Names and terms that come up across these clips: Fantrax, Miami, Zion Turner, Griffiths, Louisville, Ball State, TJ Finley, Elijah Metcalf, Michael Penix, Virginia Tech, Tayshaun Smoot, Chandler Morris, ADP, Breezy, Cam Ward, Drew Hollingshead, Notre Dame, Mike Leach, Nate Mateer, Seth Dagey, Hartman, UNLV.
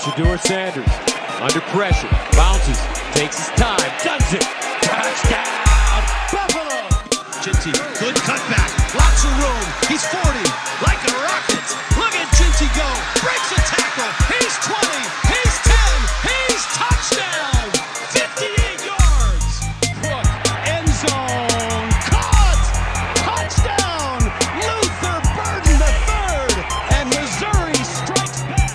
Shedeur Sanders, under pressure, bounces, takes his time, does it, touchdown, Buffalo! Jeanty, good cutback, lots of room, he's 40, like a rocket, look at Jeanty go, breaks a tackle, he's 20, he's 10, he's touchdown, 58 yards, Cook, end zone, caught, touchdown, Luther Burden the third, and Missouri strikes back.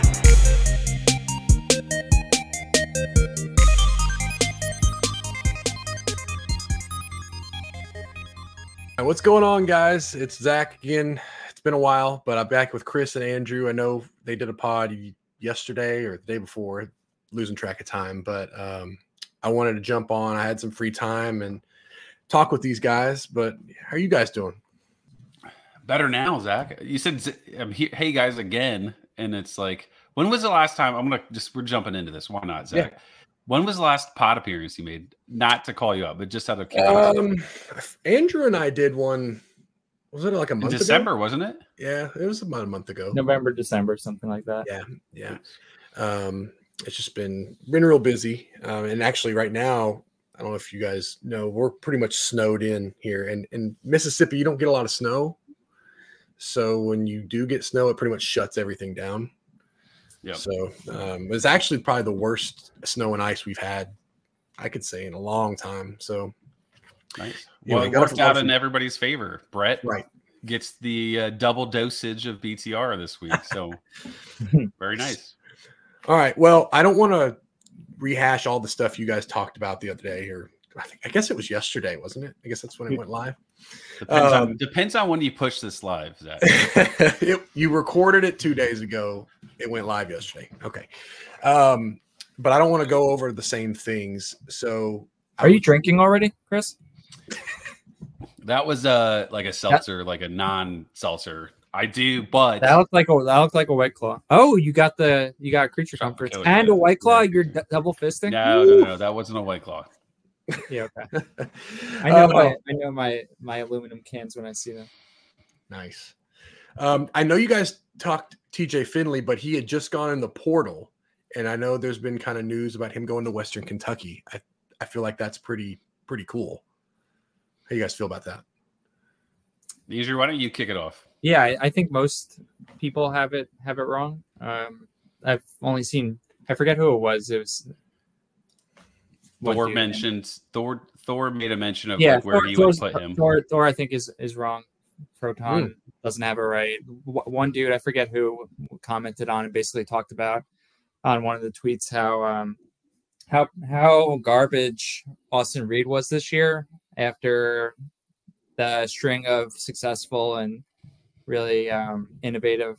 What's going on, guys? It's Zach again. It's been a while, but I'm back with Chris and Andrew. I know they did a pod yesterday or the day before, losing track of time, but I wanted to jump on. I had some free time and talk with these guys, but how are you guys doing? Better now, Zach. You said, hey, guys, again, and it's like, when was the last time? We're jumping into this. Why not, Zach? Yeah. When was the last pod appearance you made? Not to call you out, but just out of curiosity. Andrew and I did one. Was it like a month ago? December, wasn't it? Yeah, it was about a month ago. November, December, something like that. Yeah. It's just been real busy. And actually, right now, I don't know if you guys know, we're pretty much snowed in here. And in Mississippi, you don't get a lot of snow. So when you do get snow, it pretty much shuts everything down. Yep. So it's actually probably the worst snow and ice we've had, I could say, in a long time. So nice. Well, it worked out in everybody's favor. Brett gets the double dosage of BTR this week. So very nice. All right. Well, I don't want to rehash all the stuff you guys talked about the other day, or I guess it was yesterday, wasn't it? I guess that's when it went live. Depends on when you push this live, Zach. You recorded it 2 days ago. It went live yesterday. Okay. But I don't want to go over the same things. So are you drinking already, Chris? That was like a seltzer, like a non-seltzer. I do, but that looks like a White Claw. Oh, you got Creature Comforts and a White Claw. You're double fisting. No, that wasn't a White Claw. Yeah, okay. I know my aluminum cans when I see them. Nice. I know you guys talked TJ Finley, but he had just gone in the portal, and I know there's been kind of news about him going to Western Kentucky. I feel like that's pretty cool. How do you guys feel about that? Andrew, why don't you kick it off? Yeah, I think most people have it wrong. I've only seen, I forget who it was. It was Thor mentioned. Thor made a mention of where he would put him. Thor, I think, is wrong. Proton doesn't have it right. One dude, I forget who, commented on and basically talked about on one of the tweets how garbage Austin Reed was this year after the string of successful and really innovative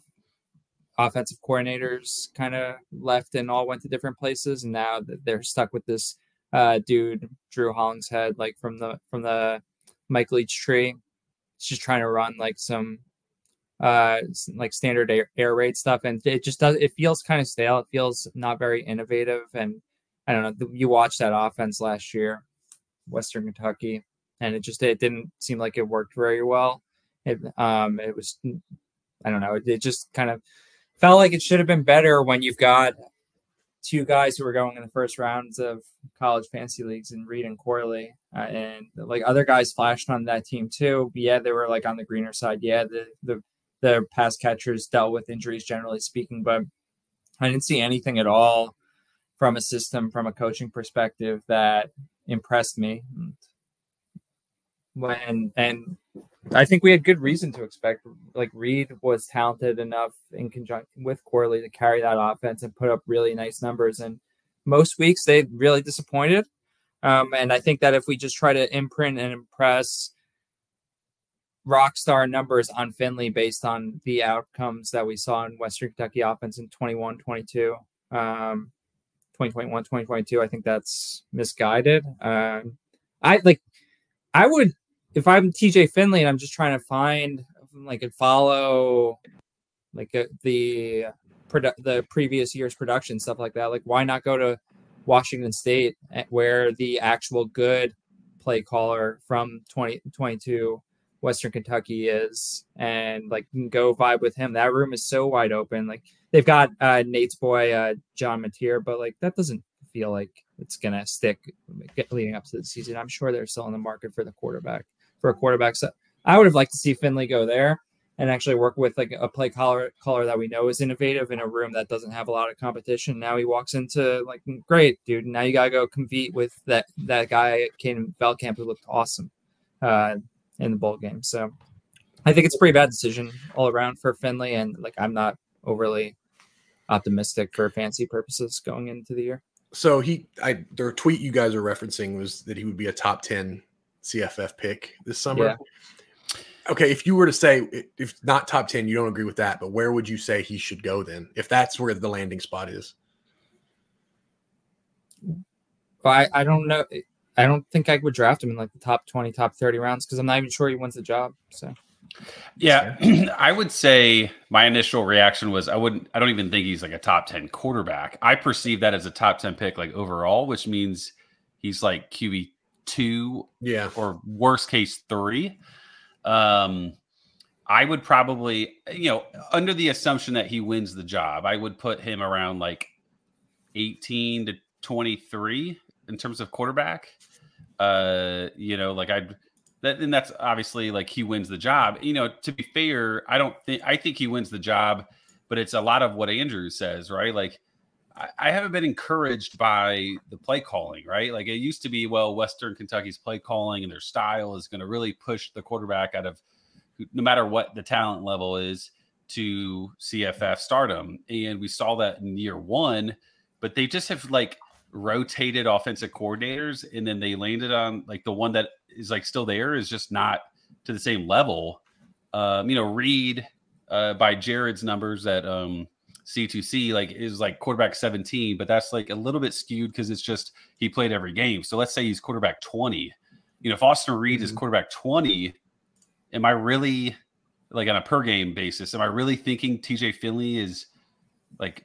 offensive coordinators kind of left and all went to different places, and now they're stuck with this dude, Drew Hollingshead, like from the Mike Leach tree. It's just trying to run like some like standard air raid stuff, and it just does. It feels kind of stale. It feels not very innovative, and I don't know. You watched that offense last year, Western Kentucky, and it didn't seem like it worked very well. It was, I don't know. It just kind of felt like it should have been better when you've got two guys who were going in the first rounds of college fantasy leagues, and Reed and Corley, and like other guys flashed on that team too. Yeah, they were like on the greener side. Yeah, the pass catchers dealt with injuries, generally speaking, but I didn't see anything at all from a system, from a coaching perspective, that impressed me. And I think we had good reason to expect, like, Reed was talented enough in conjunction with Corley to carry that offense and put up really nice numbers. And most weeks they really disappointed. And I think that if we just try to imprint and impress rock star numbers on Finley based on the outcomes that we saw in Western Kentucky offense in 2021, 2022, I think that's misguided. If I'm TJ Finley and I'm just trying to find, like, and follow, like, the previous year's production, stuff like that, like, why not go to Washington State, where the actual good play caller from 2022 Western Kentucky is, and like you can go vibe with him. That room is so wide open. Like they've got Nate's boy, John Mateer, but like that doesn't feel like it's going to stick leading up to the season. I'm sure they're still in the market for the quarterback, for a quarterback. So I would have liked to see Finley go there and actually work with like a play caller that we know is innovative in a room that doesn't have a lot of competition. Now he walks into like, great, dude. Now you got to go compete with that guy, Caden Veltkamp, who looked awesome in the bowl game. So I think it's a pretty bad decision all around for Finley. And like, I'm not overly optimistic for fantasy purposes going into the year. So their tweet you guys are referencing was that he would be a top 10 CFF pick this summer. Yeah. Okay, if you were to say, if not top 10, you don't agree with that, but where would you say he should go then, if that's where the landing spot is? Well, I don't know. I don't think I would draft him in like the top 20, top 30 rounds because I'm not even sure he wins the job. So, yeah, I would say my initial reaction was I don't even think he's like a top 10 quarterback. I perceive that as a top 10 pick like overall, which means he's like QB2 or worst case 3. I would probably, under the assumption that he wins the job, I would put him around like 18 to 23 in terms of quarterback. And that's obviously like he wins the job. To be fair, I think he wins the job, but it's a lot of what Andrew says, right? Like I haven't been encouraged by the play calling, right? Like it used to be, well, Western Kentucky's play calling and their style is going to really push the quarterback out of no matter what the talent level is to CFF stardom. And we saw that in year one, but they just have like rotated offensive coordinators. And then they landed on like the one that is like still there is just not to the same level. Reed by Jared's numbers that, C2C like is like quarterback 17, but that's like a little bit skewed because it's just he played every game. So let's say he's quarterback 20. If Austin Reed is quarterback 20, am I really like on a per game basis? Am I really thinking TJ Finley is like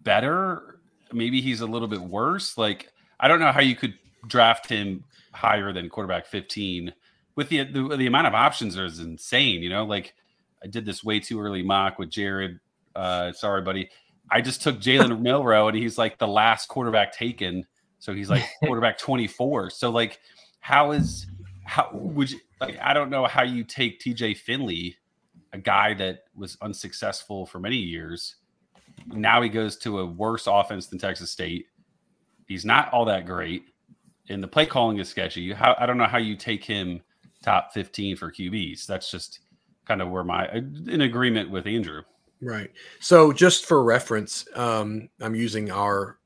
better? Maybe he's a little bit worse. Like I don't know how you could draft him higher than quarterback 15 with the amount of options is insane. Like I did this way too early mock with Jared. Sorry, buddy. I just took Jalen Milroe, and he's like the last quarterback taken. So he's like quarterback 24. So like, I don't know how you take TJ Finley, a guy that was unsuccessful for many years. Now he goes to a worse offense than Texas State. He's not all that great, and the play calling is sketchy. I don't know how you take him top 15 for QBs. That's just kind of where in agreement with Andrew. Right. So just for reference, I'm using our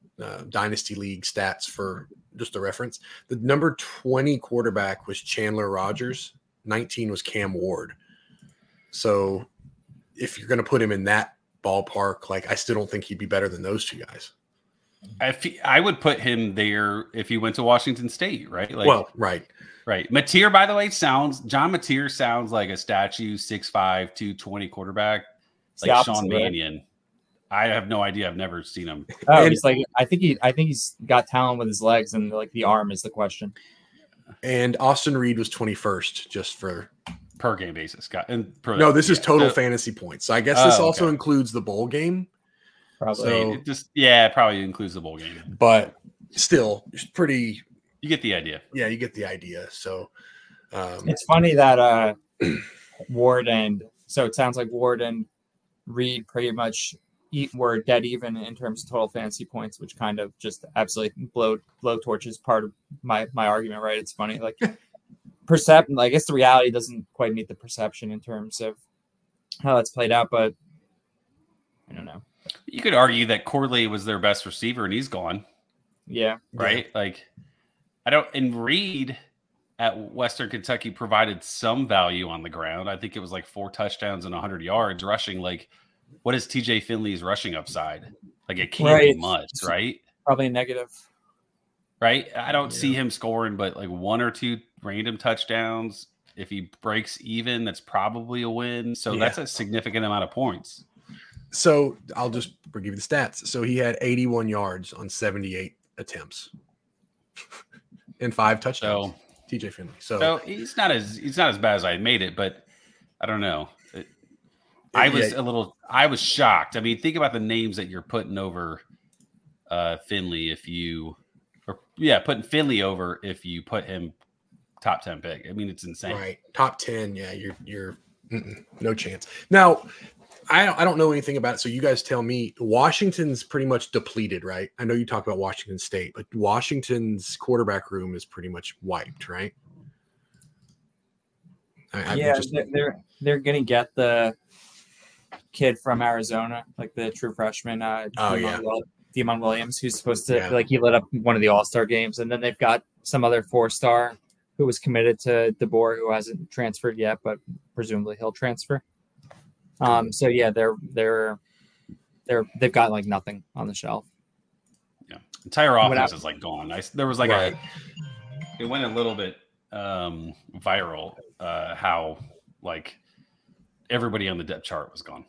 Dynasty League stats for just a reference. The number 20 quarterback was Chandler Rogers. 19 was Cam Ward. So if you're going to put him in that ballpark, like I still don't think he'd be better than those two guys. I would put him there if he went to Washington State, right? Like, well, right. Mateer, by the way, John Mateer sounds like a statue, 6'5", 220 quarterback. Like Sean Mannion, right? I have no idea. I've never seen him. Oh, he's like I think he's got talent with his legs, and like the arm is the question. And Austin Reed was 21st, just for per game basis. This is total fantasy points. So I guess this also includes the bowl game. Probably probably includes the bowl game. But still, it's pretty. You get the idea. Yeah, you get the idea. So it's funny that Ward and so it sounds like Ward and Reed pretty much were dead even in terms of total fantasy points, which kind of just absolutely blowtorches part of my argument, right? It's funny, like I guess the reality doesn't quite meet the perception in terms of how that's played out, but I don't know. You could argue that Corley was their best receiver and he's gone. Yeah. Right? Yeah. Like Reed at Western Kentucky provided some value on the ground. I think it was like 4 touchdowns and 100 yards rushing. Like, what is TJ Finley's rushing upside? Like, it can't be much, right? Probably negative. Right? I don't see him scoring, but like 1 or 2 random touchdowns. If he breaks even, that's probably a win. So that's a significant amount of points. So I'll just give you the stats. So he had 81 yards on 78 attempts and 5 touchdowns. So, TJ Finley. So he's not as bad as I made it, but I don't know. I was shocked. I mean, think about the names that you're putting over Finley if you put him top 10 pick. I mean, it's insane. Right. Top 10. Yeah. You're no chance. Now, I don't know anything about it, so you guys tell me. Washington's pretty much depleted, right? I know you talk about Washington State, but Washington's quarterback room is pretty much wiped, right? They're going to get the kid from Arizona, like the true freshman, Demon Williams, who's supposed to he lit up one of the All-Star games, and then they've got some other four-star who was committed to DeBoer who hasn't transferred yet, but presumably he'll transfer. They've got like nothing on the shelf. Yeah. Entire offense is like gone. It went a little bit viral, how like everybody on the depth chart was gone.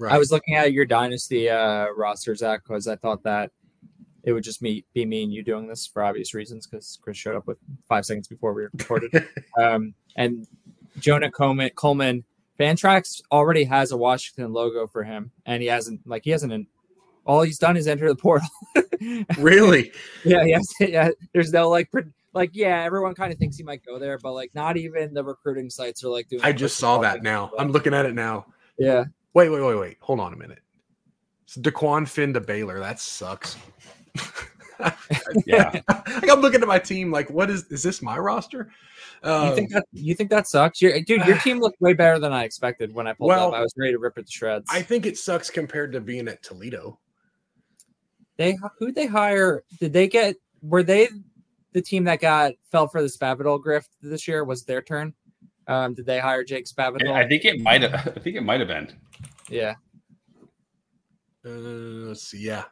Right. I was looking at your dynasty roster, Zach, because I thought that it would just be me and you doing this for obvious reasons, because Chris showed up with 5 seconds before we recorded. And Jonah Coleman, Fantrax already has a Washington logo for him, and he hasn't, all he's done is enter the portal. Really? Yeah. There's no everyone kind of thinks he might go there, but like not even the recruiting sites are like doing. I just saw that now. I'm looking at it now. Yeah. Wait. Hold on a minute. It's Daquan Finn to Baylor. That sucks. Yeah. Like I'm looking at my team like, what is this my roster? You think that sucks? Your team looked way better than I expected when I pulled up. I was ready to rip it to shreds. I think it sucks compared to being at Toledo. Who'd they hire? Were they the team that fell for the Spavital grift this year? Was their turn? Did they hire Jake Spavital? I think it might have been. Yeah. Let's see. Yeah.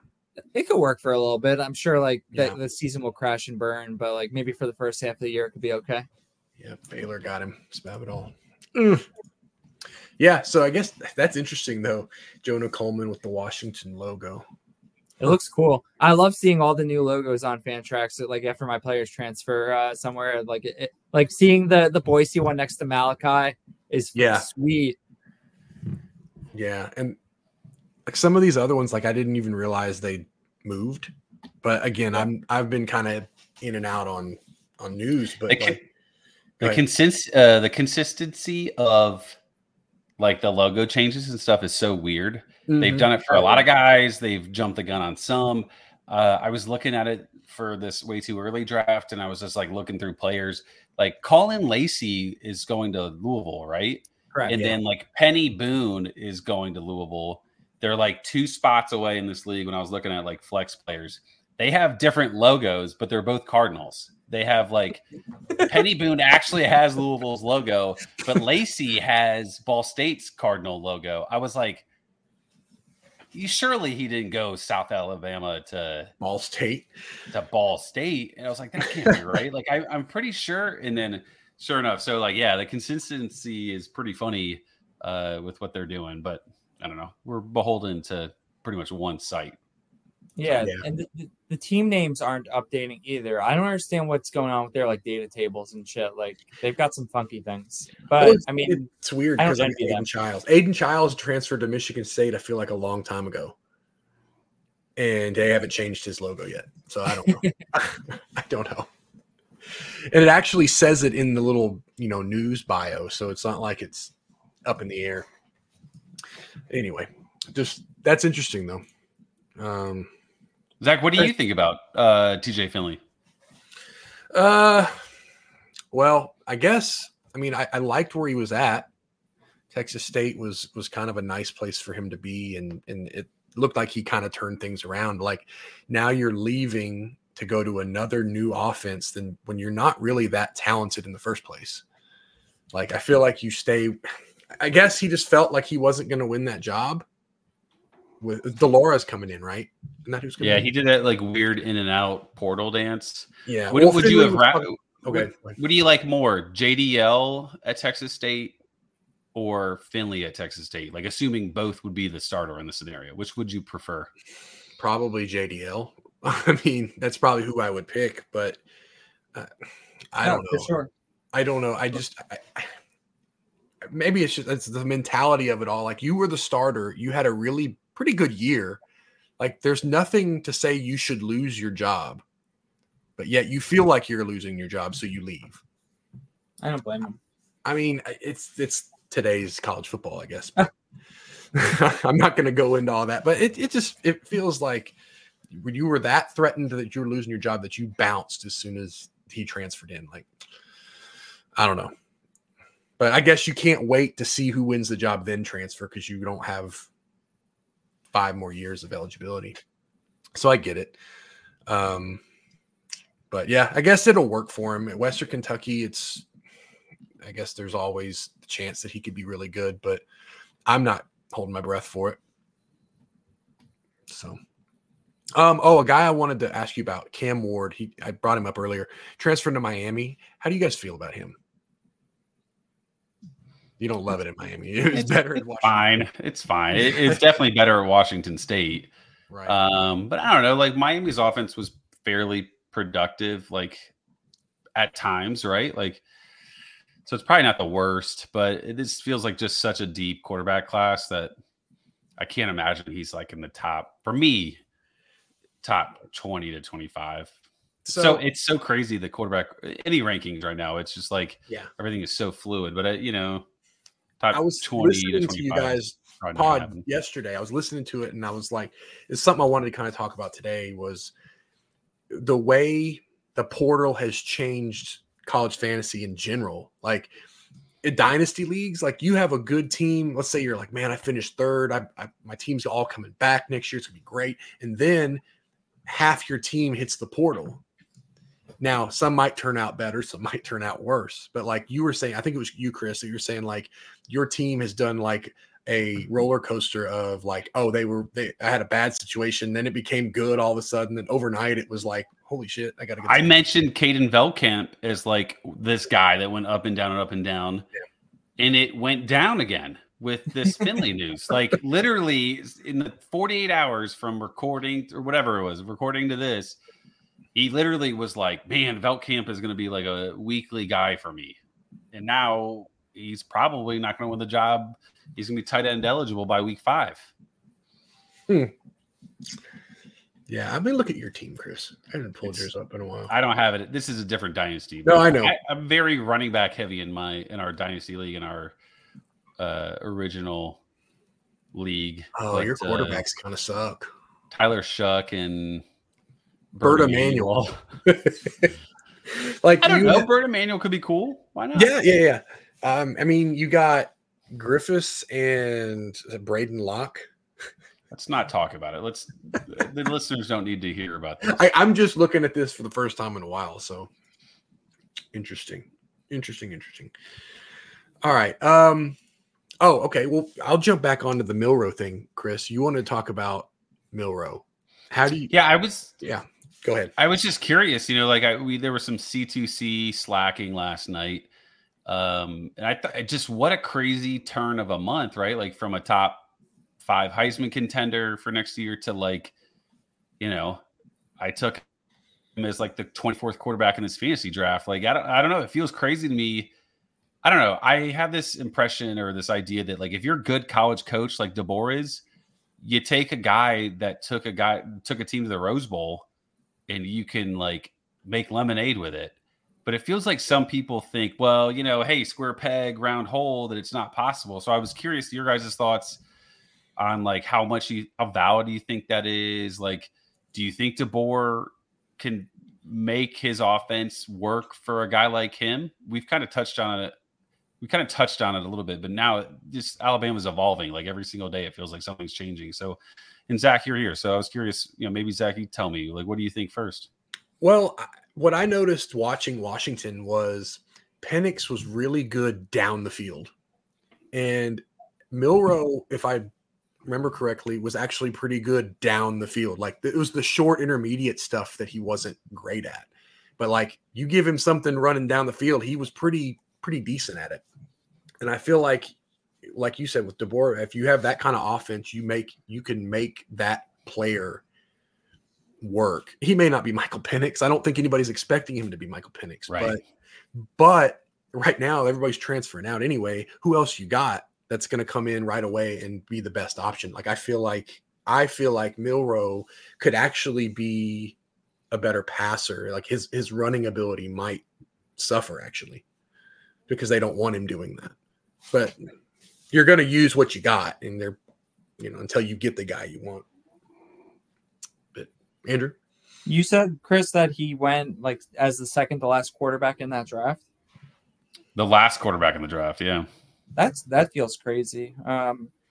It could work for a little bit. I'm sure the season will crash and burn, but like maybe for the first half of the year, it could be okay. Yeah. Baylor got him. Spavital. Yeah. So I guess that's interesting though. Jonah Coleman with the Washington logo. It looks cool. I love seeing all the new logos on Fantrax. So like after my players transfer somewhere, like it, like seeing the Boise one next to Malachi is sweet. Yeah. And like some of these other ones, like I didn't even realize they moved. But again, I've been kind of in and out on news. But the consistency of like the logo changes and stuff is so weird. Mm-hmm. They've done it for a lot of guys. They've jumped the gun on some. I was looking at it for this way too early draft, and I was just like looking through players. Like Colin Lacey is going to Louisville, right? Correct. And then like Penny Boone is going to Louisville. They're like two spots away in this league when I was looking at like flex players. They have different logos, but they're both Cardinals. They have like Penny Boone actually has Louisville's logo, but Lacey has Ball State's Cardinal logo. I was like, surely he didn't go South Alabama to Ball State. And I was like, that can't be right. Like I'm pretty sure. And then sure enough. So like, yeah, the consistency is pretty funny with what they're doing, but I don't know. We're beholden to pretty much one site. Yeah, yeah. And the team names aren't updating either. I don't understand what's going on with their like data tables and shit. Like they've got some funky things. But I mean, it's weird because Aiden Childs transferred to Michigan State, I feel like a long time ago. And they haven't changed his logo yet. So I don't know. I don't know. And it actually says it in the little, news bio, so it's not like it's up in the air. Anyway, that's interesting though. Zach, what do you think about TJ Finley? Well, I guess I liked where he was at. Texas State was kind of a nice place for him to be, and it looked like he kind of turned things around. Like now you're leaving to go to another new offense than when you're not really that talented in the first place. Like I feel like you stay. I guess he just felt like he wasn't going to win that job. With Delora's coming in, right? And that who's coming in? He did that like weird in and out portal dance. Yeah. What do you like more, JDL at Texas State or Finley at Texas State? Like assuming both would be the starter in the scenario, which would you prefer? Probably JDL. I mean, that's probably who I would pick, but I don't know. For sure. I don't know. I just maybe it's just it's the mentality of it all. Like, you were the starter. You had a really pretty good year. Like, there's nothing to say you should lose your job, but yet you feel like you're losing your job, so you leave. I don't blame him. I mean, it's today's college football, I guess. I'm not going to go into all that, but it just feels like when you were that threatened that you were losing your job, that you bounced as soon as he transferred in. Like, I don't know. But I guess you can't wait to see who wins the job then transfer, because you don't have 5 more years of eligibility. So I get it. But yeah, I guess it'll work for him. At Western Kentucky, it's, I guess there's always the chance that he could be really good, but I'm not holding my breath for it. So, a guy I wanted to ask you about, Cam Ward. I brought him up earlier. Transferred to Miami. How do you guys feel about him? You don't love it in Miami. It's better in Washington. Fine. It's fine. It's definitely better at Washington State. Right. But I don't know. Like, Miami's offense was fairly productive, like, at times, right? Like, so it's probably not the worst, but it just feels like just such a deep quarterback class that I can't imagine he's like in the top, for me, top 20 to 25. So it's so crazy, the quarterback, any rankings right now. It's just like, yeah, everything is so fluid. But, top 20 to 25. I was listening to you guys' pod yesterday. I was listening to it, and I was like, it's something I wanted to kind of talk about today, was the way the portal has changed college fantasy in general. Like, in dynasty leagues, like, you have a good team. Let's say you're like, man, I finished third. My team's all coming back next year. It's going to be great. And then half your team hits the portal. Now, some might turn out better, some might turn out worse. But like you were saying, I think it was you, Chris, that you were saying, like, your team has done like a roller coaster of like, oh, I had a bad situation, then it became good all of a sudden, and overnight it was like, holy shit, I gotta get. I mentioned Caden Veltkamp as like this guy that went up and down and up and down, yeah, and it went down again with this Finley news. Like, literally in the 48 hours from recording or whatever it was, recording to this, he literally was like, man, Veltkamp is going to be like a weekly guy for me. And now he's probably not going to win the job. He's going to be tight end eligible by week 5. Yeah, I mean, look at your team, Chris. I haven't pulled yours up in a while. I don't have it. This is a different dynasty. No, I know. I'm very running back heavy in our dynasty league, in our original league. Oh, but your quarterbacks kind of suck. Tyler Shuck and Bert Emanuel. Like, I don't know. Bert Emanuel could be cool. Why not? Yeah. I mean, you got Griffiths and Braden Locke. Let's not talk about it. The listeners don't need to hear about this. I'm just looking at this for the first time in a while. So interesting. All right. Okay. Well, I'll jump back onto the Milroe thing, Chris. You want to talk about Milroe? How do you? Go ahead. I was just curious. There was some C2C slacking last night, and I thought, just what a crazy turn of a month, right? Like, from a top 5 Heisman contender for next year to I took him as like the 24th quarterback in this fantasy draft. Like, I don't know. It feels crazy to me. I don't know. I have this impression or this idea that, like, if you're a good college coach like DeBoer is, you take a guy that took a team to the Rose Bowl, and you can like make lemonade with it. But it feels like some people think, well, hey, square peg, round hole, that it's not possible. So I was curious your guys' thoughts on like how valid do you think that is? Like, do you think DeBoer can make his offense work for a guy like him? We've kind of touched on it. We kind of touched on it a little bit, but now just Alabama's evolving. Like, every single day, it feels like something's changing. So, and Zach, you're here. So I was curious, maybe Zach, you tell me, like, what do you think first? Well, what I noticed watching Washington was Penix was really good down the field. And Milroe, if I remember correctly, was actually pretty good down the field. Like, it was the short intermediate stuff that he wasn't great at. But like, you give him something running down the field, he was pretty decent at it. And I feel like you said with DeBoer, if you have that kind of offense, you can make that player work. He may not be Michael Penix. I don't think anybody's expecting him to be Michael Penix. Right. But right now, everybody's transferring out anyway. Who else you got that's going to come in right away and be the best option? Like, I feel like Milroe could actually be a better passer. Like his running ability might suffer actually because they don't want him doing that. But you're going to use what you got in there, you know, until you get the guy you want. But Andrew, you said, Chris, that he went like as the second to last quarterback in that draft. The last quarterback in the draft, yeah. That feels crazy.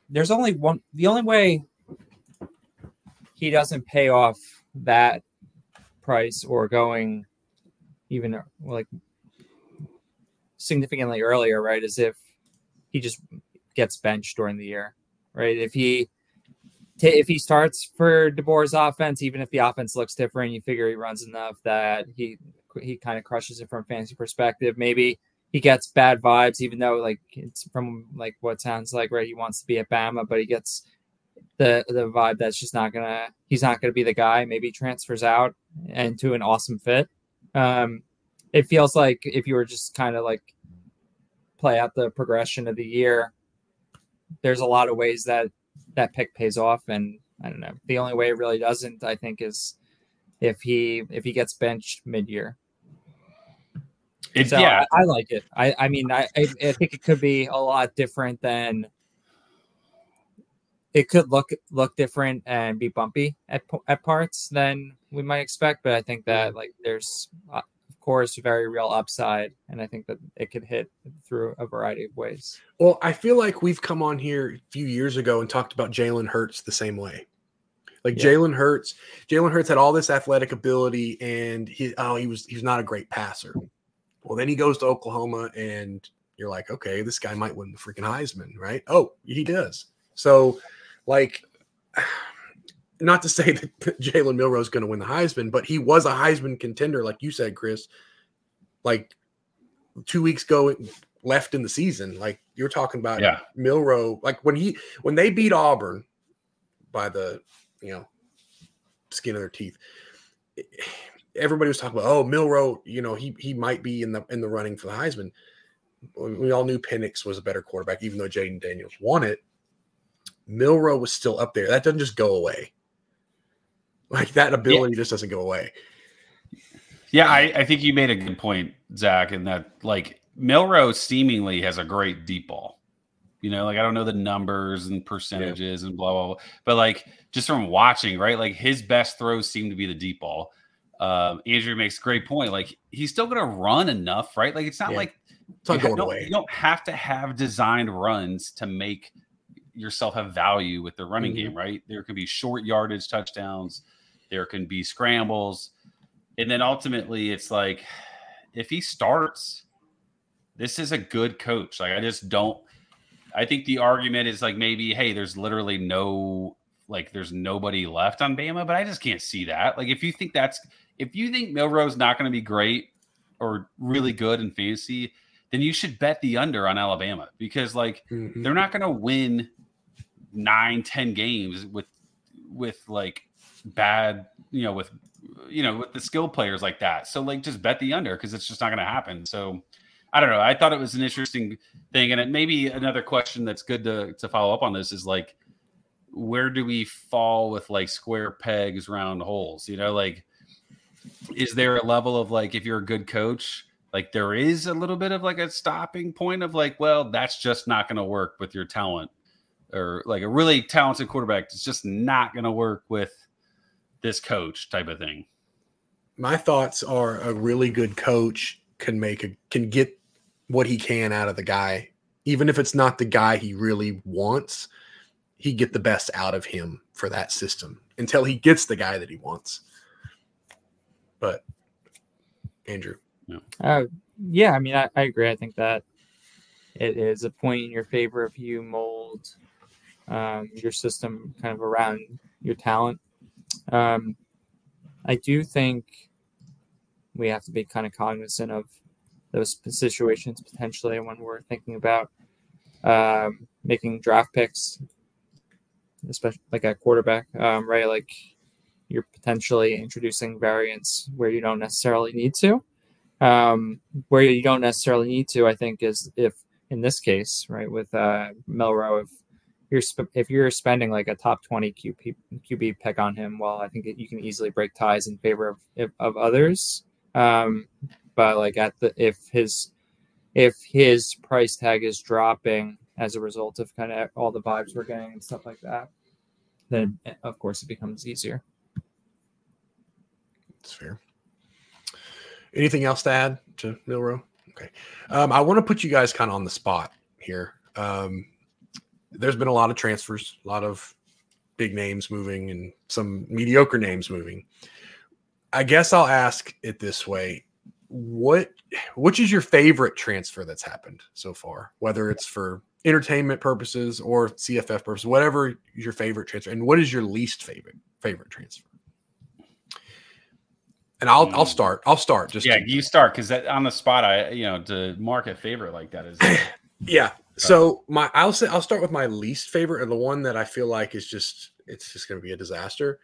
There's only one. The only way he doesn't pay off that price or going even like significantly earlier, right, is if he just gets benched during the year, right? If he starts for DeBoer's offense, even if the offense looks different, you figure he runs enough that he kind of crushes it from a fantasy perspective. Maybe he gets bad vibes, even though like it's from like what sounds like, right, he wants to be at Bama, but he gets the vibe that's just he's not gonna be the guy. Maybe he transfers out and to an awesome fit. It feels like if you were just kind of like play out the progression of the year, there's a lot of ways that pick pays off. And I don't know. The only way it really doesn't, I think, is if he gets benched mid-year. Yeah. I like it. I mean, I think it could be a lot different than it could look different and be bumpy at parts than we might expect. But I think that like there's, course, very real upside, and I think that it could hit through a variety of ways. Well, I feel like we've come on here a few years ago and talked about Jalen Hurts the same way. Like yeah. Jalen Hurts had all this athletic ability, and he was not a great passer. Well, then he goes to Oklahoma, and you're like, okay, this guy might win the freaking Heisman, right? Oh, he does. So, like. Not to say that Jalen Milroe is going to win the Heisman, but he was a Heisman contender, like you said, Chris, like 2 weeks ago left in the season. Like you're talking about yeah. Milroe, like when they beat Auburn by the, you know, skin of their teeth, everybody was talking about, oh, Milroe, you know, he might be in the running for the Heisman. We all knew Penix was a better quarterback, even though Jaden Daniels won it. Milroe was still up there. That doesn't just go away. Like that ability yeah. just doesn't go away. Yeah, I think you made a good point, Zach, in that like Milroe seemingly has a great deep ball. You know, like I don't know the numbers and percentages yeah. and blah, blah, blah. But like just from watching, right, like his best throws seem to be the deep ball. Andrew makes a great point. Like he's still going to run enough, right? Like it's not yeah. like it's not going away. You don't have to have designed runs to make yourself have value with the running mm-hmm. game, right? There can be short yardage touchdowns. There can be scrambles. And then ultimately it's like, if he starts, this is a good coach. Like, I think the argument is like, maybe, hey, there's literally there's nobody left on Bama, but I just can't see that. Like, if you think Milroe's not going to be great or really good in fantasy, then you should bet the under on Alabama because like mm-hmm. they're not going to win 9-10 games with like bad, with the skilled players like that. So like just bet the under because it's just not going to happen. So I don't know. I thought it was an interesting thing. And it may be another question that's good to follow up on this is like, where do we fall with like square pegs, round holes? You know, like, is there a level of like, if you're a good coach, like there is a little bit of like a stopping point of like, well, that's just not going to work with your talent or like a really talented quarterback. It's just not going to work with this coach type of thing. My thoughts are a really good coach can get what he can out of the guy. Even if it's not the guy he really wants, he get the best out of him for that system until he gets the guy that he wants. But Andrew. No. Yeah, I mean, I agree. I think that it is a point in your favor if you mold your system kind of around your talent. I do think we have to be kind of cognizant of those situations potentially when we're thinking about making draft picks, especially like at quarterback, right? Like you're potentially introducing variance where you don't necessarily need to. Where you don't necessarily need to, I think, is if in this case, right, with Milroe, if you're spending like a top 20 QB pick on him, well, I think you can easily break ties in favor of others. But like if his price tag is dropping as a result of kind of all the vibes we're getting and stuff like that, then of course it becomes easier. That's fair. Anything else to add to Milroe? Okay. I want to put you guys kind of on the spot here. There's been a lot of transfers, a lot of big names moving and some mediocre names moving. I guess I'll ask it this way. Which is your favorite transfer that's happened so far, whether it's for entertainment purposes or CFF purposes, whatever your favorite transfer, and what is your least favorite transfer? And I'll start. Just you start, because that on the spot, to mark a favorite like that is yeah. So I'll start with my least favorite, and the one that I feel like is it's just going to be a disaster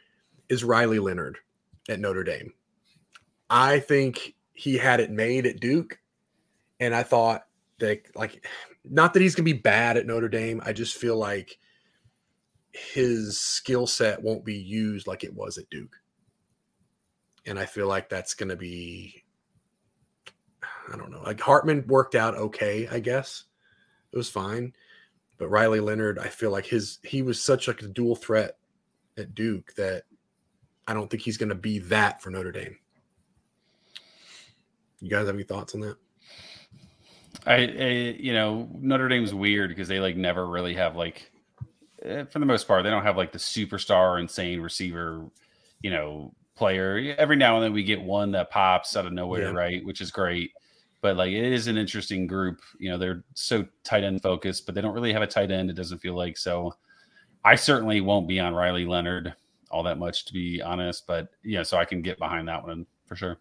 is Riley Leonard at Notre Dame. I think he had it made at Duke, and I thought that, like, not that he's going to be bad at Notre Dame. I just feel like his skill set won't be used like it was at Duke. And I feel like that's going to be, I don't know. Like Hartman worked out okay, I guess. It was fine. But Riley Leonard, I feel like he was such like a dual threat at Duke that I don't think he's going to be that for Notre Dame. You guys have any thoughts on that? I Notre Dame's weird because they like never really have like, for the most part, they don't have like the superstar insane receiver, player. Every now and then we get one that pops out of nowhere, right? Which is great. But like, it is an interesting group. They're so tight end focused, but they don't really have a tight end. It doesn't feel like so. I certainly won't be on Riley Leonard all that much, to be honest. But so I can get behind that one for sure.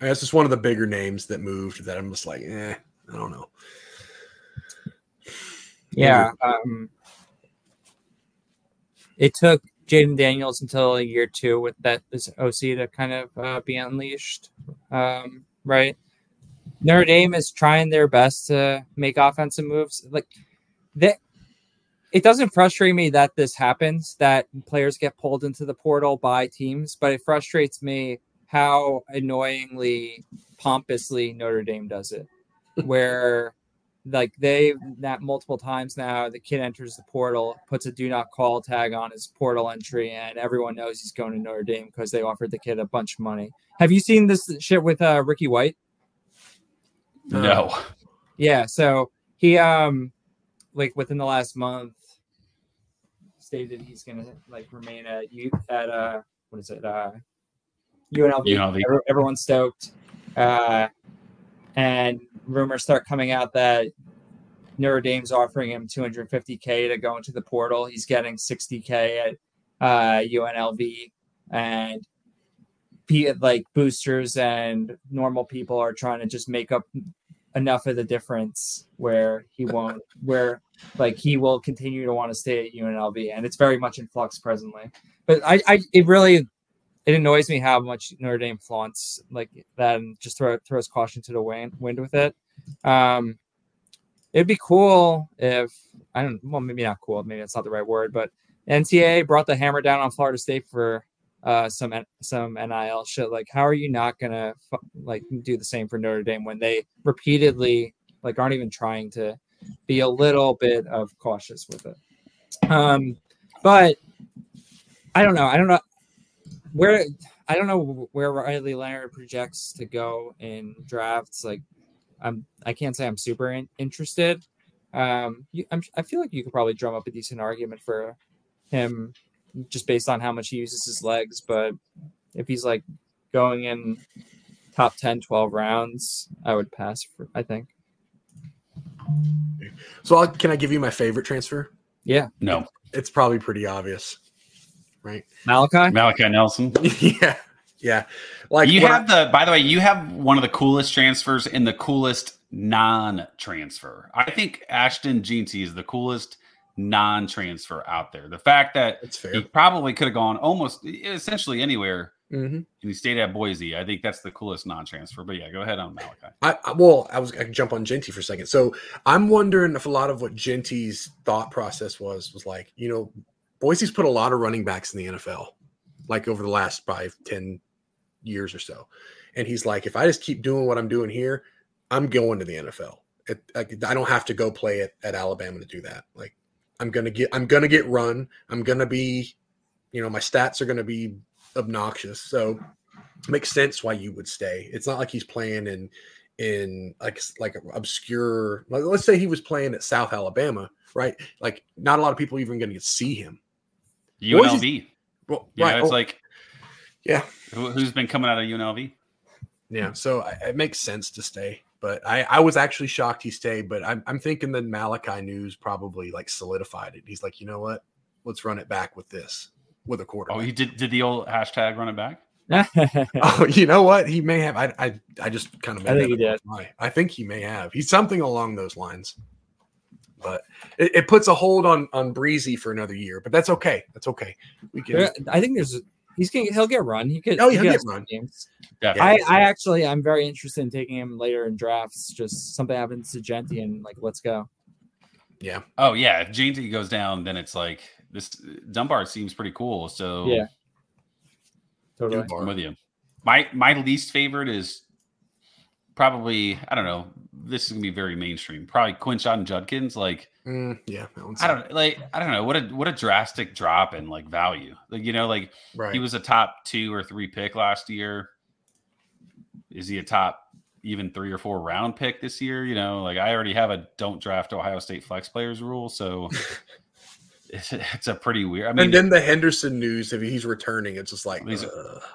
I guess it's one of the bigger names that moved that I'm just like, I don't know. Yeah. It took Jaden Daniels until year two with this OC to kind of be unleashed, right? Notre Dame is trying their best to make offensive moves. Like that, it doesn't frustrate me that this happens, that players get pulled into the portal by teams, but it frustrates me how annoyingly pompously Notre Dame does it, where like that multiple times now the kid enters the portal, puts a do not call tag on his portal entry, and everyone knows he's going to Notre Dame because they offered the kid a bunch of money. Have you seen this shit with Ricky White? No. Yeah. So he, like within the last month stated he's going to like remain at UNLV. Everyone's stoked. And rumors start coming out that Notre Dame's offering him $250K to go into the portal. He's getting $60K at UNLV. And like boosters and normal people are trying to just make up enough of the difference where he won't, where like he will continue to want to stay at UNLV. And it's very much in flux presently. But it annoys me how much Notre Dame flaunts like that and just throws caution to the wind with it. It'd be cool if maybe not cool. Maybe that's not the right word, but NCAA brought the hammer down on Florida State for some NIL shit. Like, how are you not going to like do the same for Notre Dame when they repeatedly like aren't even trying to be a little bit of cautious with it? But I don't know. I don't know where Riley Leonard projects to go in drafts. Like, I can't say I'm super interested. I feel like you could probably drum up a decent argument for him just based on how much he uses his legs. But if he's like going in top 10, 12 rounds, I would pass. I think. So can I give you my favorite transfer? Yeah. No. It's probably pretty obvious. Right, Malachi Nelson. yeah. Like you have By the way, you have one of the coolest transfers and the coolest non-transfer. I think Ashton Jeanty is the coolest non-transfer out there. The fact that he probably could have gone almost essentially anywhere and he stayed at Boise, I think that's the coolest non-transfer. But yeah, go ahead on Malachi. I can jump on Jeanty for a second. So I'm wondering if a lot of what Jeanty's thought process was like, you know, Boise's put a lot of running backs in the NFL, like over the last 5-10 years or so. And he's like, if I just keep doing what I'm doing here, I'm going to the NFL. I don't have to go play at Alabama to do that. Like, I'm gonna get run. I'm gonna be, you know, my stats are gonna be obnoxious. So it makes sense why you would stay. It's not like he's playing in like obscure. Like, let's say he was playing at South Alabama, right? Like, not a lot of people even gonna see him. UNLV. Well, yeah, right. Who's been coming out of UNLV? Yeah, so it makes sense to stay. But I was actually shocked he stayed, but I'm thinking the Malachi news probably like solidified it. He's like, you know what? Let's run it back with this, with a quarterback. Oh, he did the old hashtag run it back? Oh, you know what? He may have. I just kind of made it. I think he may have. He's something along those lines. But it puts a hold on Breezy for another year, but that's okay. That's okay. We can. I think there's – He'll get run. He'll get run. I'm very interested in taking him later in drafts. Just something happens to Jeanty and like, let's go. Yeah. Oh yeah. If Jeanty goes down, then it's like this. Dunbar seems pretty cool. So yeah, totally. I'm with you. My least favorite is probably, I don't know. This is gonna be very mainstream. Probably Quinshon Judkins. Like, I don't know what a drastic drop in like value. Like, you know, like right. He was a top 2 or 3 pick last year. Is he a top even 3 or 4 round pick this year? You know, like I already have a don't draft Ohio State flex players rule, so it's a pretty weird. I mean, and then the Henderson news, if he's returning, it's just like,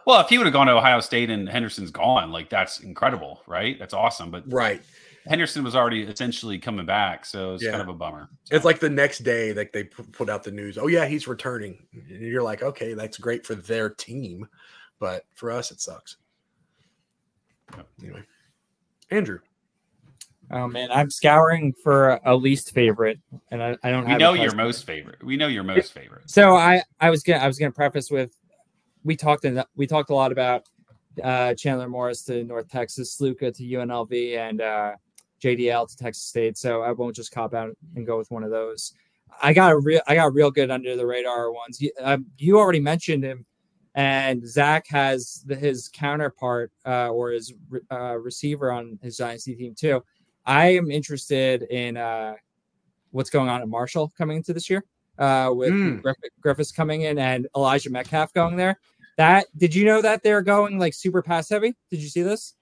well, if he would have gone to Ohio State and Henderson's gone, like that's incredible, right? That's awesome, but right. Henderson was already essentially coming back, so it's kind of a bummer. So. It's like the next day, like they put out the news. Oh yeah, he's returning. And you're like, okay, that's great for their team, but for us, it sucks. Anyway, Andrew. Oh man, I'm scouring for a least favorite, and I don't. We know your most favorite. So I was gonna preface with, we talked a lot about Chandler Morris to North Texas, Luka to UNLV, and JDL to Texas State, so I won't just cop out and go with one of those. I got real good under the radar ones. You already mentioned him, and Zach has his counterpart or his receiver on his Dynasty team too. I am interested in what's going on at Marshall coming into this year with Griffiths coming in and Elijah Metcalf going there. Did you know that they're going like super pass heavy? Did you see this?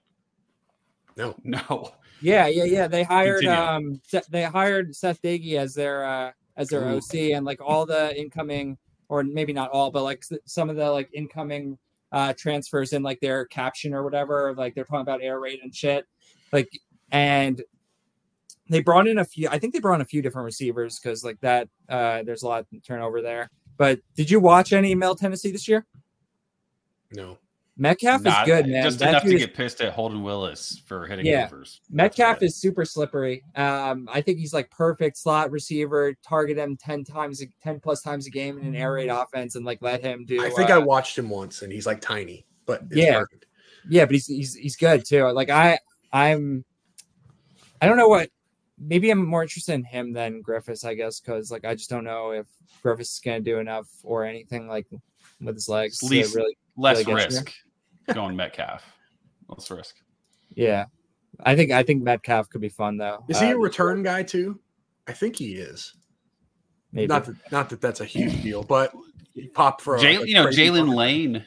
No. Yeah. They hired Seth Dagey as their OC, and like all the incoming, or maybe not all, but like some of the like incoming transfers in like their caption or whatever, like they're talking about air raid and shit. Like, and they brought in a few different receivers because like that there's a lot of turnover there. But did you watch any Middle Tennessee this year? No. Metcalf is good, man. Just enough to get pissed at Holden Willis for hitting overs. Metcalf is super slippery. I think he's like perfect slot receiver. Target him 10 plus times a game in an air raid offense, and like let him do. I think I watched him once, and he's like tiny, but it's perfect. Yeah, but he's good too. Like I don't know what. Maybe I'm more interested in him than Griffiths, I guess, because like I just don't know if Griffiths is gonna do enough or anything like with his legs. Metcalf. Less risk. Yeah. I think Metcalf could be fun though. Is he a return guy too? I think he is. Maybe. Not that that's a huge deal, but pop for Jalen Lane.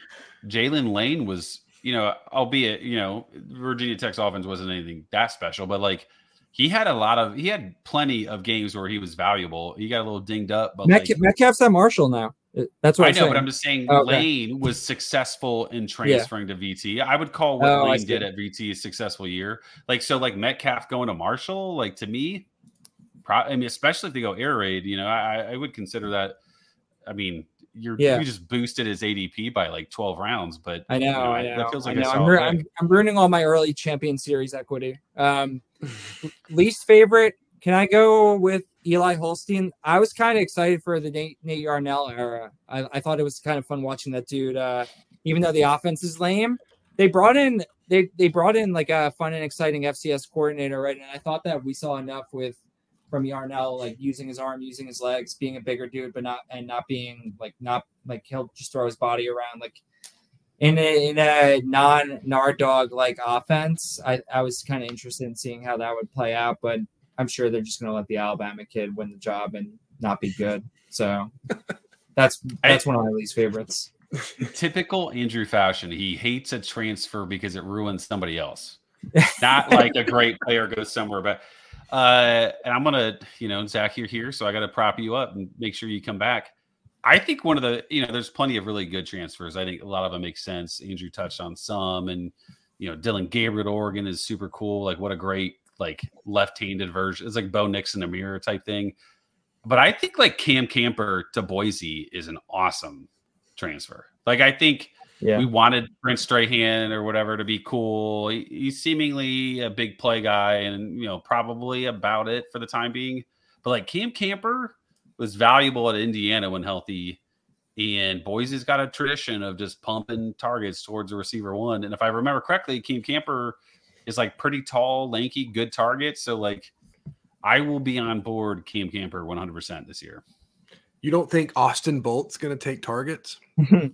Jalen Lane was, you know, albeit, you know, Virginia Tech's offense wasn't anything that special, but like he had plenty of games where he was valuable. He got a little dinged up, but Metcalf's at Marshall now. That's what I know, but I'm just saying Lane was successful in transferring to VT. I would call what Lane did at VT a successful year. Like, so like Metcalf going to Marshall, like to me, especially if they go air raid, you know, I would consider that. I mean, you just boosted his ADP by like 12 rounds, but I know. That feels like I'm ruining all my early Champion Series equity. Least favorite, Can I go with Eli Holstein? I was kind of excited for the Nate Yarnell era. I thought it was kind of fun watching that dude. Even though the offense is lame, they brought in like a fun and exciting FCS coordinator, right? And I thought that we saw enough from Yarnell, like using his arm, using his legs, being a bigger dude, but not being like he'll just throw his body around like in a non-Nardog like offense. I was kind of interested in seeing how that would play out, but I'm sure they're just going to let the Alabama kid win the job and not be good. So that's one of my least favorites. Typical Andrew fashion. He hates a transfer because it ruins somebody else. Not like a great player goes somewhere, but and I'm going to, Zach, you're here, so I got to prop you up and make sure you come back. I think one of the, there's plenty of really good transfers. I think a lot of them make sense. Andrew touched on some, and, Dylan Gabriel at Oregon is super cool. Like, what a great, left-handed version. It's like Bo Nix in the mirror type thing. But I think, Cam Camper to Boise is an awesome transfer. I think we wanted Prince Strahan or whatever to be cool. He's seemingly a big play guy and, probably about it for the time being. But, Cam Camper was valuable at Indiana when healthy. And Boise's got a tradition of just pumping targets towards the receiver one. And if I remember correctly, Cam Camper is pretty tall, lanky, good target. So I will be on board Cam Camper 100% this year. You don't think Austin Bolt's going to take targets?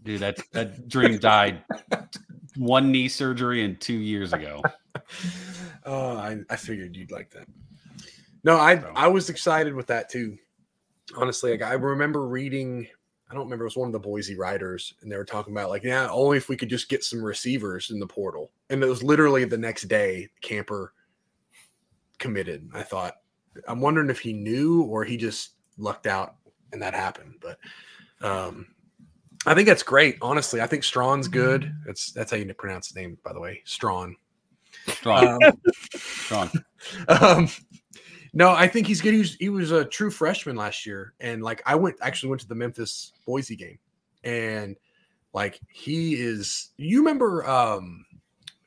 Dude, that dream died. One knee surgery and 2 years ago. Oh, I figured you'd like that. No, I was excited with that too. Honestly, I remember reading, I don't remember, it was one of the Boise writers, and they were talking about only if we could just get some receivers in the portal. And it was literally the next day Camper committed. I thought, I'm wondering if he knew or he just lucked out and that happened. But I think that's great. Honestly, I think Strawn's good. That's how you pronounce his name, by the way, Strawn. Strawn. No, I think he's good. He was a true freshman last year, and I went to the Memphis Boise game, and he is. You remember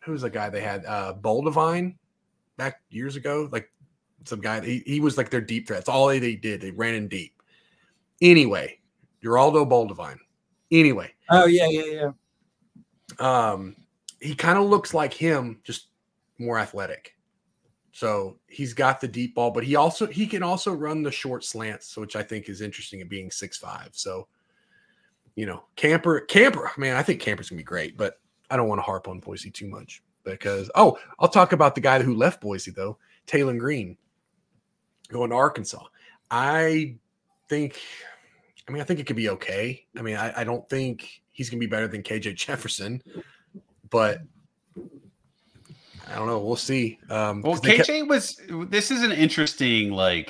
who was the guy they had? Boldivine back years ago. Some guy. He was their deep threat. That's all they did. They ran in deep. Anyway, Geraldo Boldivine. Anyway. Oh yeah. He kind of looks like him, just more athletic. So he's got the deep ball, but he can also run the short slants, which I think is interesting at being 6'5". So, Camper, man, I think Camper's gonna be great, but I don't want to harp on Boise too much because I'll talk about the guy who left Boise though, Taylon Green, going to Arkansas. I think it could be okay. I don't think he's gonna be better than KJ Jefferson, but I don't know. We'll see. This is an interesting, I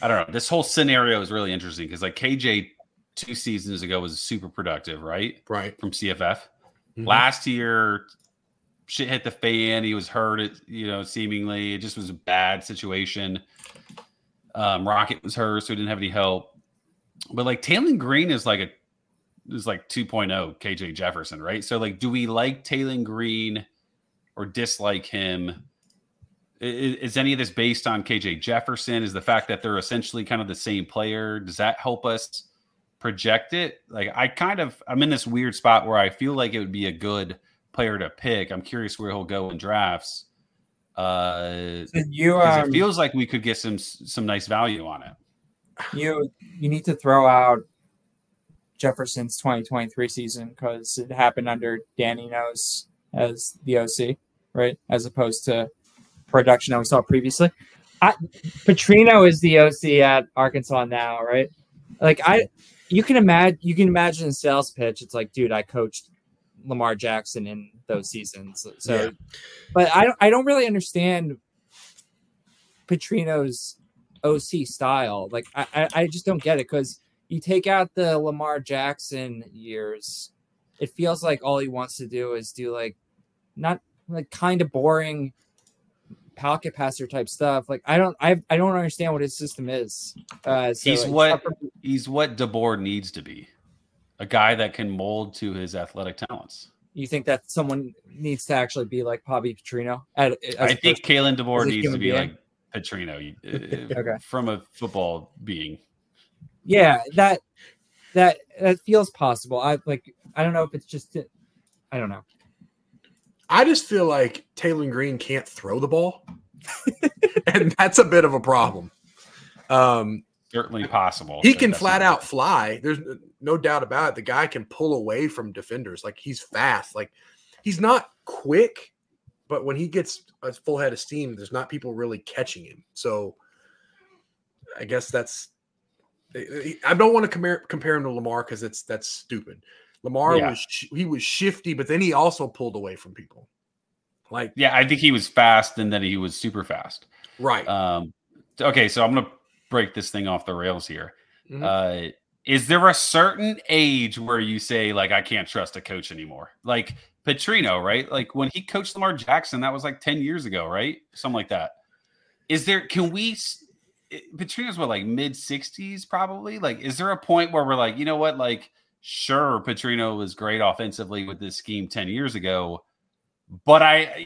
don't know. This whole scenario is really interesting because KJ 2 seasons ago was super productive, right? Right. From CFF. Mm-hmm. Last year, shit hit the fan. He was hurt, seemingly. It just was a bad situation. Rocket was hurt, so he didn't have any help. But Taylon Green is like 2.0 KJ Jefferson, right? So do we like Taylon Green or dislike him? Is any of this based on KJ Jefferson? Is the fact that they're essentially kind of the same player, does that help us project it? I'm in this weird spot where I feel it would be a good player to pick. I'm curious where he'll go in drafts. It feels like we could get some nice value on it. You need to throw out Jefferson's 2023 season because it happened under Dan Enos as the OC. Right, as opposed to production that we saw previously. Petrino is the OC at Arkansas now, right? You can imagine a sales pitch. It's dude, I coached Lamar Jackson in those seasons. So, yeah. But I don't really understand Petrino's OC style. I just don't get it because you take out the Lamar Jackson years, it feels all he wants to do is do not kind of boring pocket passer type stuff. I don't understand what his system is. So he's what DeBoer needs to be, a guy that can mold to his athletic talents. You think that someone needs to actually be like Bobby Petrino? I think Kalen DeBoer needs to be like Petrino okay. from a football being. Yeah, that feels possible. I don't know if it's just I don't know. I just feel like Taylon Green can't throw the ball. And that's a bit of a problem. Certainly possible. He can flat out fly. There's no doubt about it. The guy can pull away from defenders. Like, he's fast. Like, he's not quick, but when he gets a full head of steam, there's not people really catching him. So I guess that's – I don't want to compare him to Lamar because that's stupid. Lamar was shifty, but then he also pulled away from people. Like, yeah, I think he was fast and then he was super fast. Right. Okay, so I'm going to break this thing off the rails here. Mm-hmm. Is there a certain age where you say, like, I can't trust a coach anymore? Like Petrino, right? Like when he coached Lamar Jackson, that was like 10 years ago, right? Something like that. Is there – can we – Petrino's what, like mid-60s probably? Like, is there a point where we're like, you know what, like, sure, Petrino was great offensively with this scheme 10 years ago, but I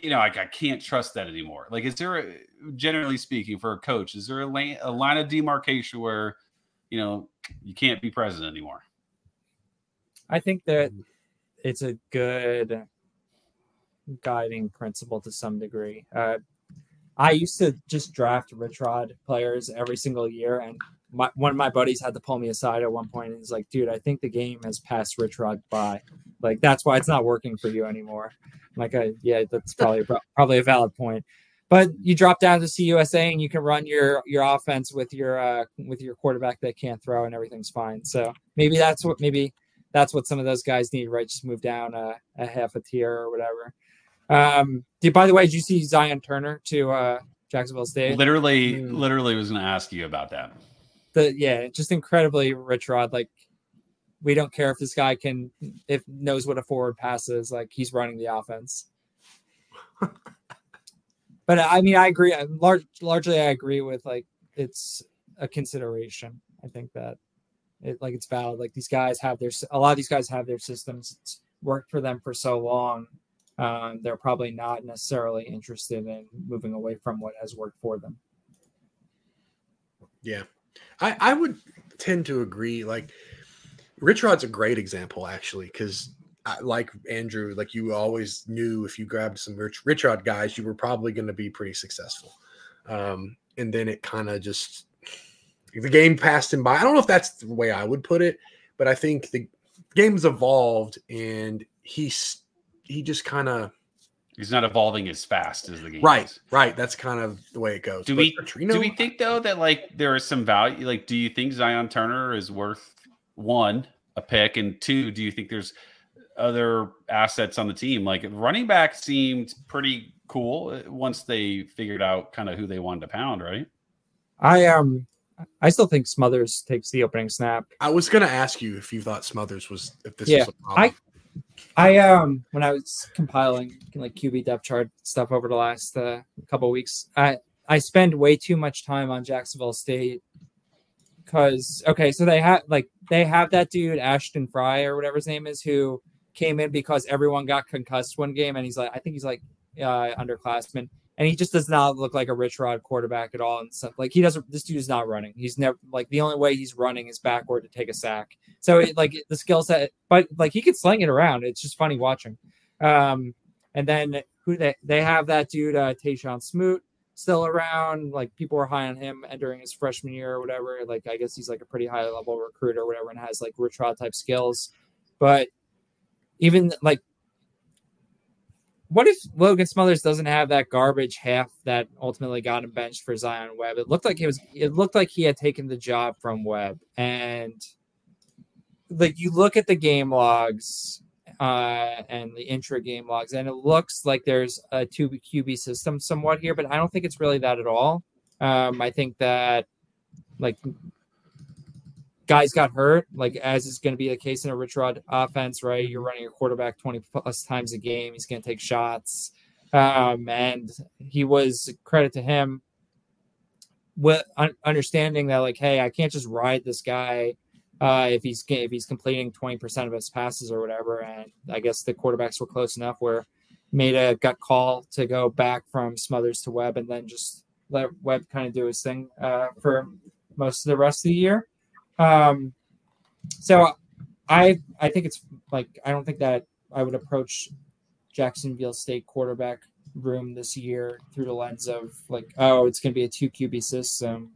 can't trust that anymore. Like, is there a, generally speaking, for a coach, is there a line of demarcation where, you know, you can't be president anymore? I think that it's a good guiding principle to some degree. I used to just draft Rich Rod players every single year, and one of my buddies had to pull me aside at one point, and he's like, "Dude, I think the game has passed Rich Rod by. Like, that's why it's not working for you anymore." Like, yeah, that's probably a valid point. But you drop down to CUSA and you can run your offense with your quarterback that can't throw, and everything's fine. So maybe that's what some of those guys need, right? Just move down a half a tier or whatever. By the way, did you see Zion Turner to Jacksonville State? Literally was going to ask you about that. Just incredibly Rich Rod. Like, we don't care if this guy knows what a forward pass is. Like, he's running the offense. But I mean, I agree. Largely, I agree with, like, it's a consideration. I think that it's valid. Like, a lot of these guys have their systems. It's worked for them for so long. They're probably not necessarily interested in moving away from what has worked for them. Yeah, I would tend to agree. Like, Rich Rod's a great example, actually, because like Andrew, like, you always knew if you grabbed some Rich Rod guys, you were probably going to be pretty successful. And then it kind of just – the game passed him by. I don't know if that's the way I would put it, but I think the game's evolved, and he just kind of – he's not evolving as fast as the game is. Right. That's kind of the way it goes. Do we think, though, that, like, there is some value – like, do you think Zion Turner is worth – one, a pick, and two, do you think there's other assets on the team? Like, running back seemed pretty cool once they figured out kind of who they wanted to pound, right? I still think Smothers takes the opening snap. I was going to ask you if you thought Smothers was was a problem. I when I was compiling, like, QB depth chart stuff over the last couple weeks, I spend way too much time on Jacksonville State. Because, okay, so they have that dude, Ashton Fry or whatever his name is, who came in because everyone got concussed one game, and he's like, I think he's like underclassman, and he just does not look like a Rich Rod quarterback at all. And stuff like, this dude is not running. He's never, like, the only way he's running is backward to take a sack. So the skill set, but like, he could sling it around. It's just funny watching. And then who they have that dude, Tayshaun Smoot, still around. Like, people were high on him during his freshman year or whatever. Like, I guess he's like a pretty high level recruit or whatever, and has like Rich Rod type skills. But even like, what if Logan Smothers doesn't have that garbage half that ultimately got him benched for Zion Webb? It looked like he had taken the job from Webb, and like, you look at the game logs and the intra game logs, and it looks like there's a two QB system somewhat here, but I don't think it's really that at all. I think that, like, guys got hurt, like, as is going to be the case in a Rich Rod offense, right? You're running your quarterback 20-plus times a game. He's going to take shots. And he was, credit to him, with understanding that, like, hey, I can't just ride this guy if he's completing 20% of his passes or whatever. And I guess the quarterbacks were close enough where made a gut call to go back from Smothers to Webb, and then just let Webb kind of do his thing for most of the rest of the year. So I think it's like, I don't think that I would approach Jacksonville State quarterback room this year through the lens of like, oh, it's going to be a 2 QB system.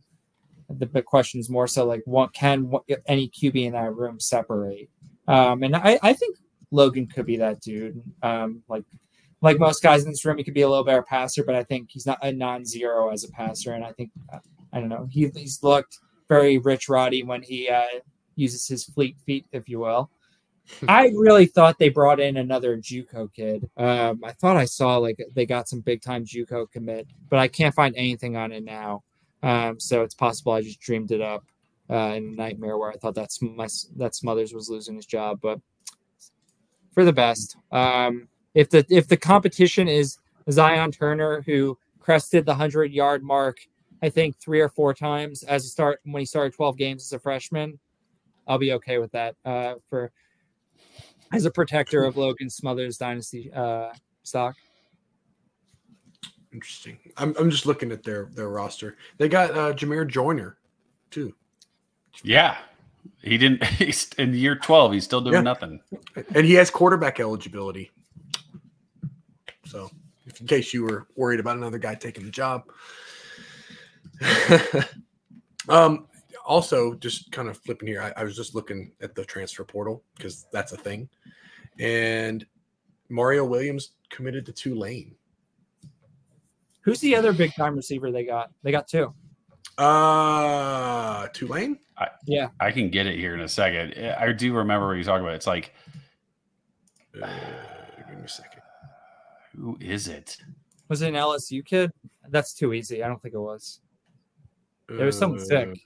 The big question is more so like, what can any QB in that room separate? And I think Logan could be that dude. Like most guys in this room, he could be a little better passer, but I think he's not a non-zero as a passer. And I think, I don't know, he's looked very Rich Roddy when he uses his fleet feet, if you will. I really thought they brought in another JUCO kid. I thought I saw like they got some big time JUCO commit, but I can't find anything on it now. So it's possible I just dreamed it up in a nightmare where I thought that Smothers was losing his job, but for the best. If the competition is Zion Turner, who crested the 100-yard mark, I think 3 or 4 times as a start when he started 12 games as a freshman, I'll be okay with that for as a protector of Logan Smothers dynasty stock. Interesting. I'm just looking at their roster. They got Jameer Joyner too. Yeah. He didn't in year 12, he's still doing nothing. And he has quarterback eligibility. So in case you were worried about another guy taking the job. Also, just kind of flipping here, I was just looking at the transfer portal because that's a thing. And Mario Williams committed to Tulane. Who's the other big-time receiver they got? They got 2. Tulane? Yeah. I can get it here in a second. I do remember what you're talking about. It's like give me a second. Who is it? Was it an LSU kid? That's too easy. I don't think it was. There was someone sick.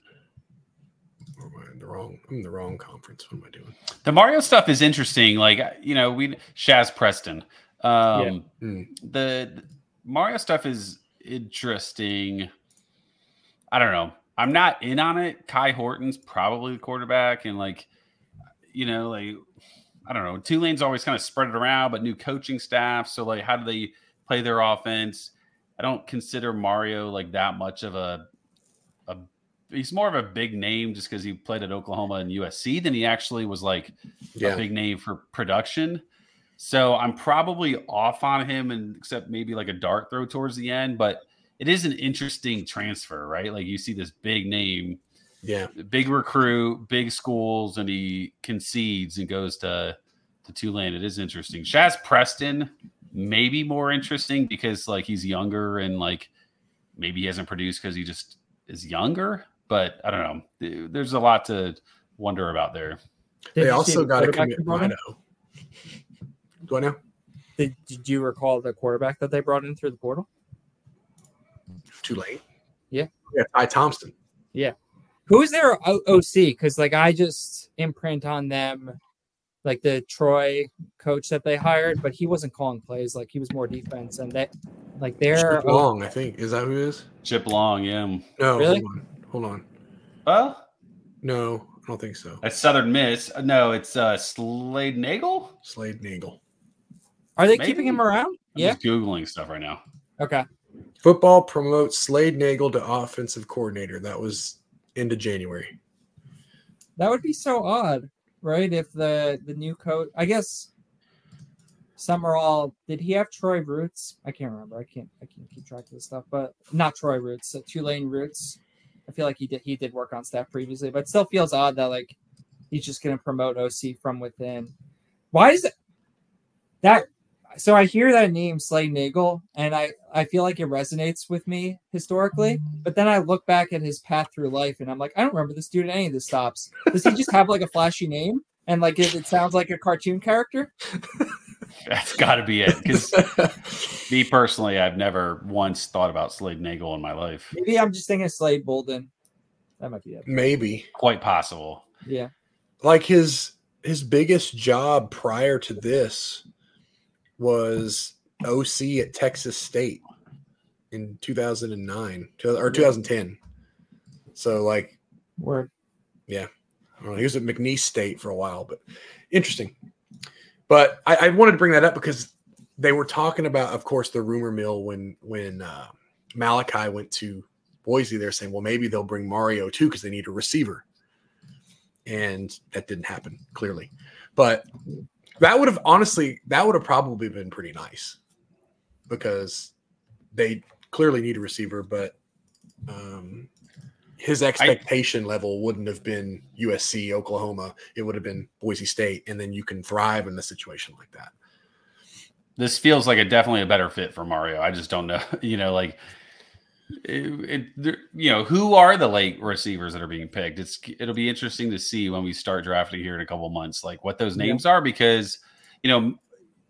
I'm in the wrong conference. What am I doing? The Mario stuff is interesting. Like, you know, Shaz Preston. The Mario stuff is interesting. I don't know. I'm not in on it. Kai Horton's probably the quarterback. And like, you know, like, I don't know. Tulane's always kind of spread it around, but new coaching staff. So like, how do they play their offense? I don't consider Mario like that much of a he's more of a big name just because he played at Oklahoma and USC than he actually was like a big name for production. So I'm probably off on him, and except maybe like a dart throw towards the end, but it is an interesting transfer, right? Like you see this big name, big recruit, big schools, and he concedes and goes to Tulane. It is interesting. Shaz Preston, maybe more interesting because like he's younger and like maybe he hasn't produced because he just is younger. But I don't know. There's a lot to wonder about there. They also got to commit Rhino. Go now. Did you recall the quarterback that they brought in through the portal? Tulane. Yeah. Ty Thompson. Yeah. Who is their OC? Because like I just imprint on them, like the Troy coach that they hired, but he wasn't calling plays. Like he was more defense, and that like they're Chip Long. I think is that who it is? Chip Long. Yeah. No. Really? Hold on. No, I don't think so. That's Southern Miss. No, it's Slade Nagel. Are they keeping him around? I'm just Googling stuff right now. Okay. Football promotes Slade Nagel to offensive coordinator. That was end of January. That would be so odd, right? If the new coach, I guess Summerall, did he have Troy Roots? I can't remember. I can't keep track of this stuff, but not Troy Roots, so Tulane Roots. I feel like he did work on staff previously, but it still feels odd that like he's just going to promote OC from within. Why is that? So I hear that name Slade Nagel, and I feel like it resonates with me historically. But then I look back at his path through life, and I'm like, I don't remember this dude at any of the stops. Does he just have like a flashy name and like it sounds like a cartoon character? That's got to be it. Because me personally, I've never once thought about Slade Nagel in my life. Maybe I'm just thinking Slade Bolden. That might be it. Maybe. Quite possible. Yeah. Like his biggest job prior to this was OC at Texas State in 2009 or 2010. So like. Word. Yeah. I don't know. He was at McNeese State for a while, but interesting. But I wanted to bring that up because they were talking about, of course, the rumor mill when Malachi went to Boise, they're saying, well, maybe they'll bring Mario too because they need a receiver. And that didn't happen, clearly. But that would have, honestly, that would have probably been pretty nice because they clearly need a receiver, but his expectation level wouldn't have been USC, Oklahoma. It would have been Boise State, and then you can thrive in a situation like that. This feels like definitely a better fit for Mario. I just don't know, you know, like – who are the late receivers that are being picked? It'll be interesting to see when we start drafting here in a couple months, like what those names are, because, you know,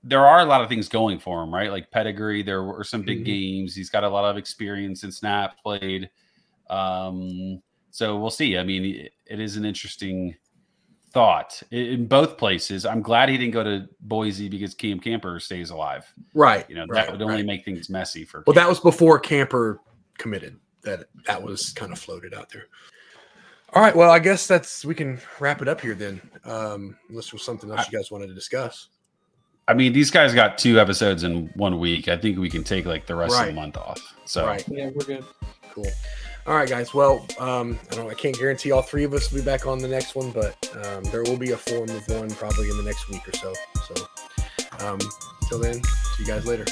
there are a lot of things going for him, right? Like pedigree, there were some big games. He's got a lot of experience in snaps played. So we'll see. I mean, it is an interesting thought in both places. I'm glad he didn't go to Boise because Cam Camper stays alive. Right. You know, that would only make things messy for Camper. That was before Camper committed. That was kind of floated out there. All right, well, I guess we can wrap it up here then, unless there was something else you guys wanted to discuss. I mean, these guys got 2 episodes in 1 week. I think we can take like the rest of the month off. So yeah, we're good. Cool. All right, guys. Well, I can't guarantee all 3 of us will be back on the next one, but there will be a form of one probably in the next week or so. So till then, see you guys later.